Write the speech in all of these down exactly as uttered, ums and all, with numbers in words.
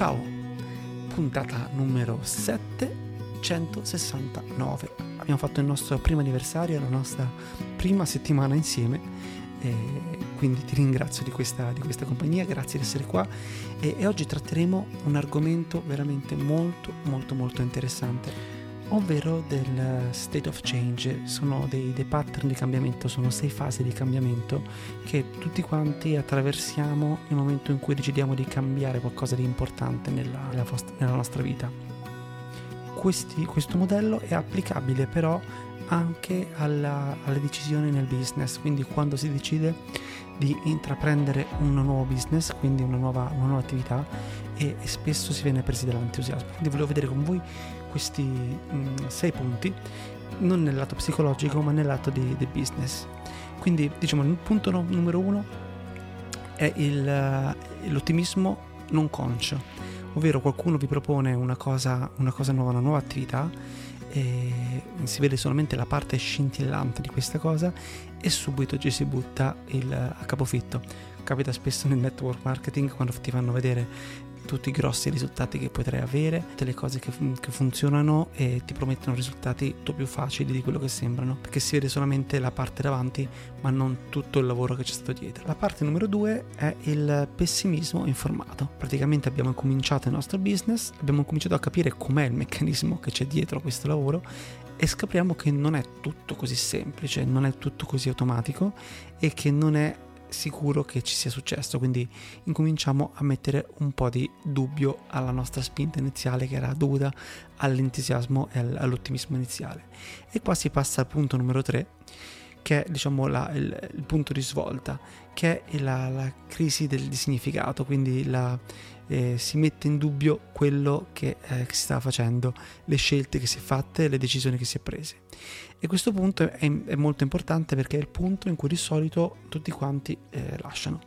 Ciao, puntata numero settecentosessantanove. Abbiamo fatto il nostro primo anniversario, la nostra prima settimana insieme, e quindi ti ringrazio di questa, di questa compagnia, grazie di essere qua e, e oggi tratteremo un argomento veramente molto molto molto interessante, ovvero del State of Change. Sono dei, dei pattern di cambiamento, sono sei fasi di cambiamento che tutti quanti attraversiamo nel momento in cui decidiamo di cambiare qualcosa di importante nella, nella, vostra, nella nostra vita. Questi, questo modello è applicabile però anche alla, alle decisioni nel business, quindi quando si decide di intraprendere un nuovo business, quindi una nuova, una nuova attività, e, e spesso si viene presi dall'entusiasmo. Quindi volevo vedere con voi questi mh, sei punti, non nel lato psicologico ma nel lato di, di business. Quindi diciamo il punto no, numero uno è il, l'ottimismo non conscio, ovvero qualcuno vi propone una cosa, una cosa nuova, una nuova attività e si vede solamente la parte scintillante di questa cosa e subito ci si butta il, a capofitto. Capita spesso nel network marketing quando ti fanno vedere tutti i grossi risultati che potrai avere, tutte le cose che, che funzionano e ti promettono risultati tutto più facili di quello che sembrano, perché si vede solamente la parte davanti ma non tutto il lavoro che c'è stato dietro. La parte numero due è il pessimismo informato. Praticamente abbiamo cominciato il nostro business, abbiamo cominciato a capire com'è il meccanismo che c'è dietro questo lavoro e scopriamo che non è tutto così semplice, non è tutto così automatico e che non è sicuro che ci sia successo, quindi incominciamo a mettere un po' di dubbio alla nostra spinta iniziale che era dovuta all'entusiasmo e all'ottimismo iniziale. E qua si passa al punto numero tre, che è diciamo la, il, il punto di svolta, che è la, la crisi del di significato, quindi la, eh, si mette in dubbio quello che, eh, che si sta facendo, le scelte che si è fatte, le decisioni che si è prese. E questo punto è, è molto importante perché è il punto in cui di solito tutti quanti eh, lasciano,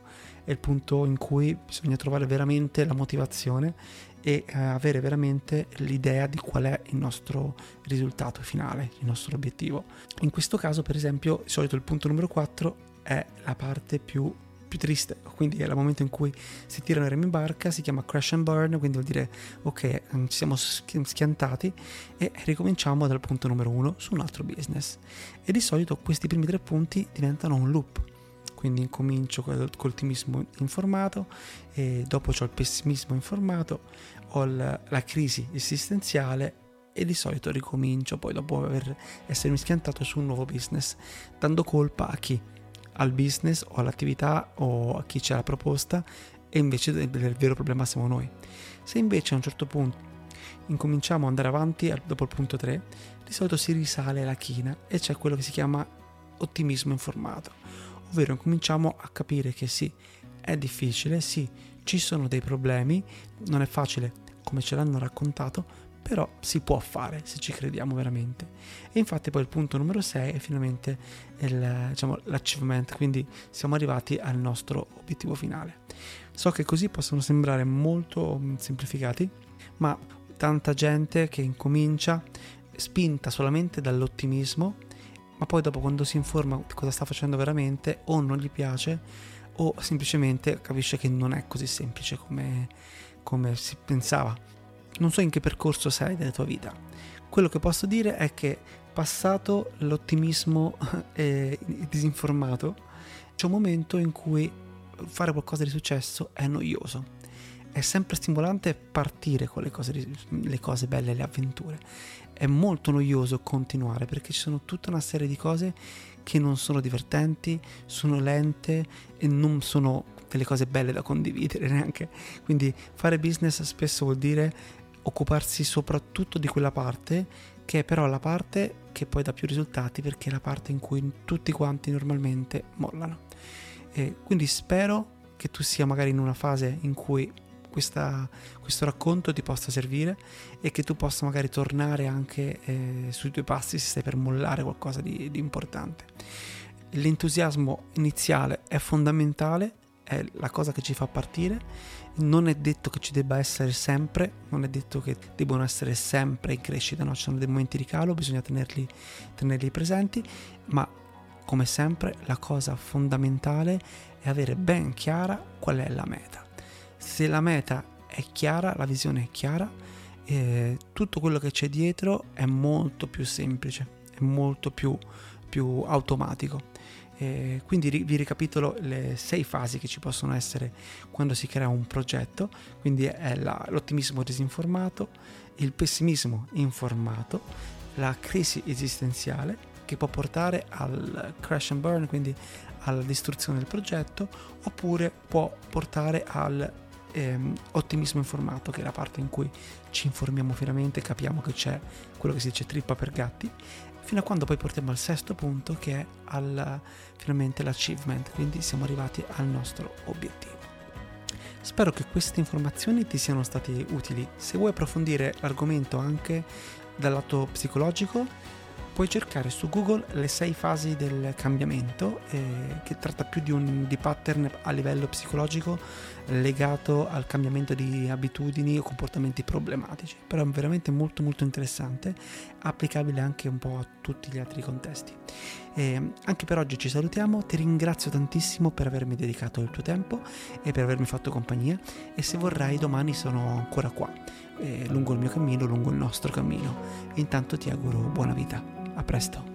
è il punto in cui bisogna trovare veramente la motivazione e eh, avere veramente l'idea di qual è il nostro risultato finale, il nostro obiettivo. In questo caso, per esempio, di solito il punto numero quattro è la parte più più triste, quindi è il momento in cui si tirano le remi in barca, si chiama crash and burn, quindi vuol dire ok, ci siamo schiantati e ricominciamo dal punto numero uno su un altro business. E di solito questi primi tre punti diventano un loop. Quindi incomincio col, col ottimismo informato, e dopo c'ho il pessimismo informato, ho la, la crisi esistenziale e di solito ricomincio poi dopo aver essermi schiantato su un nuovo business, dando colpa a chi? Al business o all'attività o a chi c'è la proposta, e invece il, il vero problema siamo noi. Se invece a un certo punto incominciamo ad andare avanti al, dopo il punto tre, di solito si risale la china e c'è quello che si chiama ottimismo informato. Ovvero cominciamo a capire che sì, è difficile, sì, ci sono dei problemi, non è facile come ce l'hanno raccontato, però si può fare se ci crediamo veramente. E infatti poi il punto numero sei è finalmente il, diciamo, l'achievement, quindi siamo arrivati al nostro obiettivo finale. So che così possono sembrare molto semplificati, ma tanta gente che incomincia spinta solamente dall'ottimismo, ma poi dopo quando si informa cosa sta facendo veramente o non gli piace o semplicemente capisce che non è così semplice come, come si pensava. Non so in che percorso sei della tua vita, quello che posso dire è che passato l'ottimismo eh, disinformato c'è un momento in cui fare qualcosa di successo è noioso. È sempre stimolante partire con le cose, le cose belle, le avventure. È molto noioso continuare perché ci sono tutta una serie di cose che non sono divertenti, sono lente e non sono delle cose belle da condividere neanche. Quindi fare business spesso vuol dire occuparsi soprattutto di quella parte che è però la parte che poi dà più risultati, perché è la parte in cui tutti quanti normalmente mollano. E quindi spero che tu sia magari in una fase in cui Questa, questo racconto ti possa servire e che tu possa magari tornare anche eh, sui tuoi passi se stai per mollare qualcosa di, di importante. L'entusiasmo iniziale è fondamentale, è la cosa che ci fa partire. Non è detto che ci debba essere sempre, non è detto che debbano essere sempre in crescita, no? Ci sono dei momenti di calo, bisogna tenerli, tenerli presenti, ma come sempre la cosa fondamentale è avere ben chiara qual è la meta. Se la meta è chiara, la visione è chiara, e tutto quello che c'è dietro è molto più semplice, è molto più, più automatico. E quindi vi ricapitolo le sei fasi che ci possono essere quando si crea un progetto. Quindi è la, l'ottimismo disinformato, il pessimismo informato, la crisi esistenziale che può portare al crash and burn, quindi alla distruzione del progetto, oppure può portare al ehm, ottimismo informato, che è la parte in cui ci informiamo finalmente, capiamo che c'è quello che si dice trippa per gatti, fino a quando poi portiamo al sesto punto, che è al, finalmente l'achievement, quindi siamo arrivati al nostro obiettivo. Spero che queste informazioni ti siano state utili. Se vuoi approfondire l'argomento anche dal lato psicologico, puoi cercare su Google le sei fasi del cambiamento, eh, che tratta più di un di pattern a livello psicologico legato al cambiamento di abitudini o comportamenti problematici, però è veramente molto molto interessante, applicabile anche un po' a tutti gli altri contesti. E anche per oggi ci salutiamo, ti ringrazio tantissimo per avermi dedicato il tuo tempo e per avermi fatto compagnia, e se vorrai domani sono ancora qua, eh, lungo il mio cammino, lungo il nostro cammino. Intanto ti auguro buona vita. A presto.